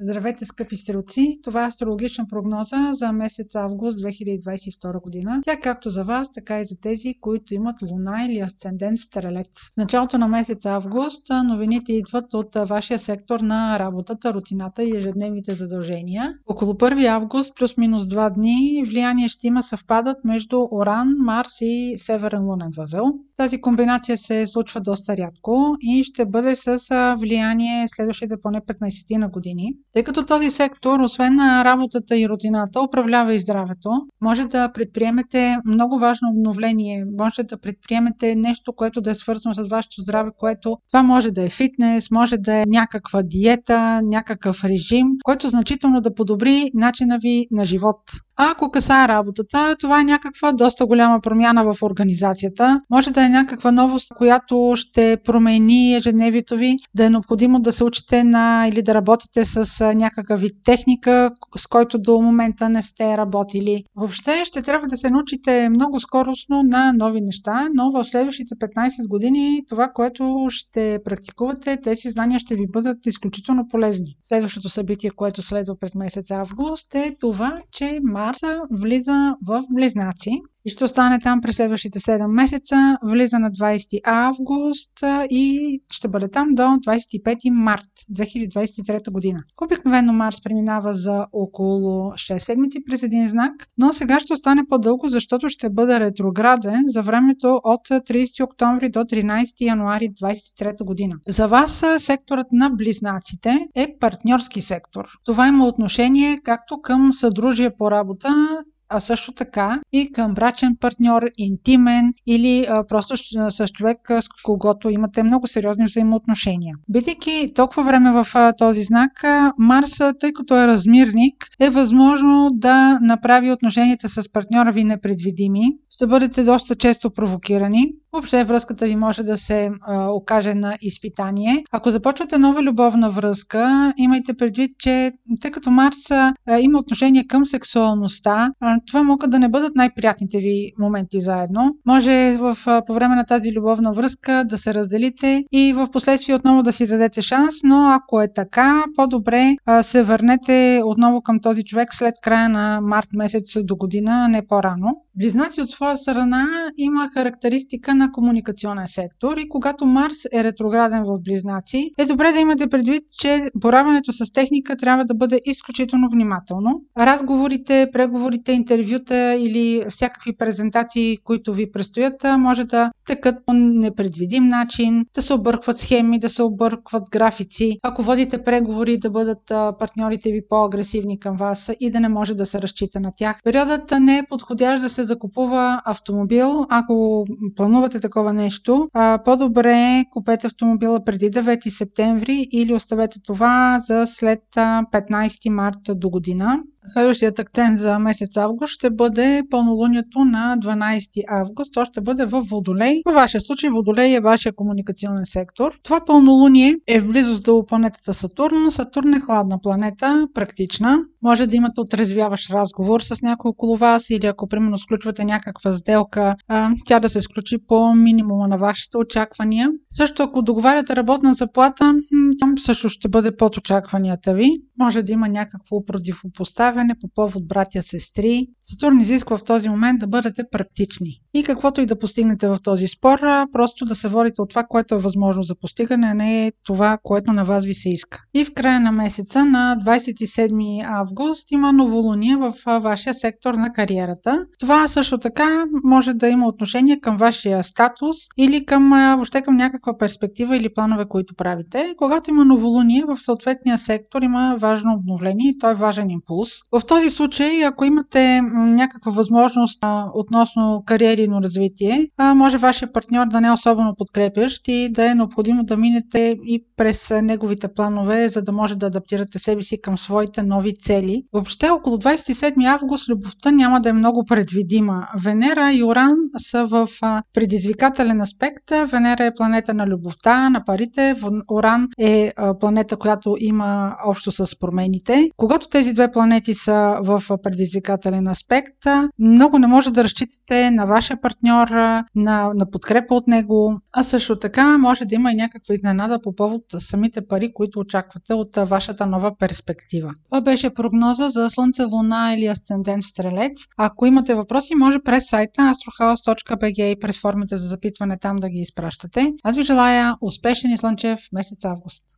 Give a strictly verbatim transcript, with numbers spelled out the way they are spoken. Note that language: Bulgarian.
Здравейте, скъпи стрелци! Това е астрологична прогноза за месец август две хиляди двадесет и втора година. Тя както за вас, така и за тези, които имат луна или асцендент в Стрелец. В началото на месец август новините идват от вашия сектор на работата, рутината и ежедневните задължения. Около първи август, плюс-минус два дни, влияние ще има съвпадът между Оран, Марс и Северен лунен възел. Тази комбинация се случва доста рядко и ще бъде с влияние следващите поне петнадесет на години. Тъй като този сектор, освен на работата и рутината, управлява и здравето, може да предприемете много важно обновление, може да предприемете нещо, което да е свързано с вашето здраве, което това може да е фитнес, може да е някаква диета, някакъв режим, който значително да подобри начина ви на живот. А ако касае работата, това е някаква доста голяма промяна в организацията. Може да е някаква новост, която ще промени ежедневието ви, да е необходимо да се учите на или да работите с някакъв вид техника, с който до момента не сте работили. Въобще ще трябва да се научите много скоростно на нови неща, но в следващите петнадесет години това, което ще практикувате, тези знания ще ви бъдат изключително полезни. Следващото събитие, което следва през месец август, е това, че Марс влиза в Близнаци и ще остане там през следващите седем месеца, влиза на двадесети август и ще бъде там до двадесет и пети март две хиляди двадесет и трета година. Обикновено Марс преминава за около шест седмици през един знак, но сега ще остане по-дълго, защото ще бъде ретрограден за времето от тридесети октомври до тринадесети януари двадесет и трета година. За вас секторът на Близнаците е партньорски сектор. Това има отношение както към съдружие по работа, а също така и към брачен партньор, интимен или а, просто с човек, с когото имате много сериозни взаимоотношения. Бидейки толкова време в а, този знак, а, Марс, тъй като е размирник, е възможно да направи отношенията с партньора ви непредвидими. Ще бъдете доста често провокирани. Въобще връзката ви може да се а, окаже на изпитание. Ако започвате нова любовна връзка, имайте предвид, че тъй като Марс а, има отношение към сексуалността, а, това могат да не бъдат най-приятните ви моменти заедно. Може в, а, по време на тази любовна връзка да се разделите и в последствие отново да си дадете шанс, но ако е така, по-добре а, се върнете отново към този човек след края на март месец до година, не по-рано. Близнаци от своя страна има характеристика на комуникационен сектор и когато Марс е ретрограден в Близнаци, е добре да имате предвид, че боравенето с техника трябва да бъде изключително внимателно. Разговорите, преговорите, интервюта или всякакви презентации, които ви предстоят, може да текат по непредвидим начин, да се объркват схеми, да се объркват графици. Ако водите преговори, да бъдат партньорите ви по-агресивни към вас и да не може да се разчита на тях. Периодът не е подходящ да се закупува автомобил, ако планувате такова нещо. А, по-добре купете автомобила преди девети септември или оставете това за след петнадесети март до година. Следващият акцент за месец август ще бъде пълнолунието на дванадесети август. То ще бъде в Водолей. В вашия случай Водолей е вашия комуникационен сектор. Това пълнолуние е в близост до планетата Сатурн. Сатурн е хладна планета, практична. Може да имате отрезвяващ разговор с някой около вас или ако примерно сключвате някаква сделка, тя да се сключи по минимума на вашите очаквания. Също ако договаряте работна заплата, там също ще бъде под очакванията ви. Може да има някакво противопоставяне по повод братя-сестри. Сатурн изисква в този момент да бъдете практични. И каквото и да постигнете в този спор, просто да се водите от това, което е възможно за постигане, а не това, което на вас ви се иска. И в края на месеца, на двадесет и седми август, има новолуние в вашия сектор на кариерата. Това също така може да има отношение към вашия статус или към, въобще към някаква перспектива или планове, които правите. Когато има новолуние, в съответния сектор има важно обновление и той е важен импулс. В този случай, ако имате някаква възможност а, относно кариерно развитие, а, може вашия партньор да не е особено подкрепящ и да е необходимо да минете и през неговите планове, за да може да адаптирате себе си към своите нови цели. Въобще около двадесет и седми август любовта няма да е много предвидима. Венера и Уран са в а, предизвикателен аспект. Венера е планета на любовта, на парите. Уран е а, планета, която има общо с промените. Когато тези две планети са в предизвикателен аспект. Много не може да разчитате на вашия партньор, на, на подкрепа от него, а също така може да има и някаква изненада по повод самите пари, които очаквате от вашата нова перспектива. Това беше прогноза за Слънце, Луна или асцендент Стрелец. Ако имате въпроси, може през сайта astrohaus точка би джи и през формите за запитване там да ги изпращате. Аз ви желая успешен и слънчев месец август!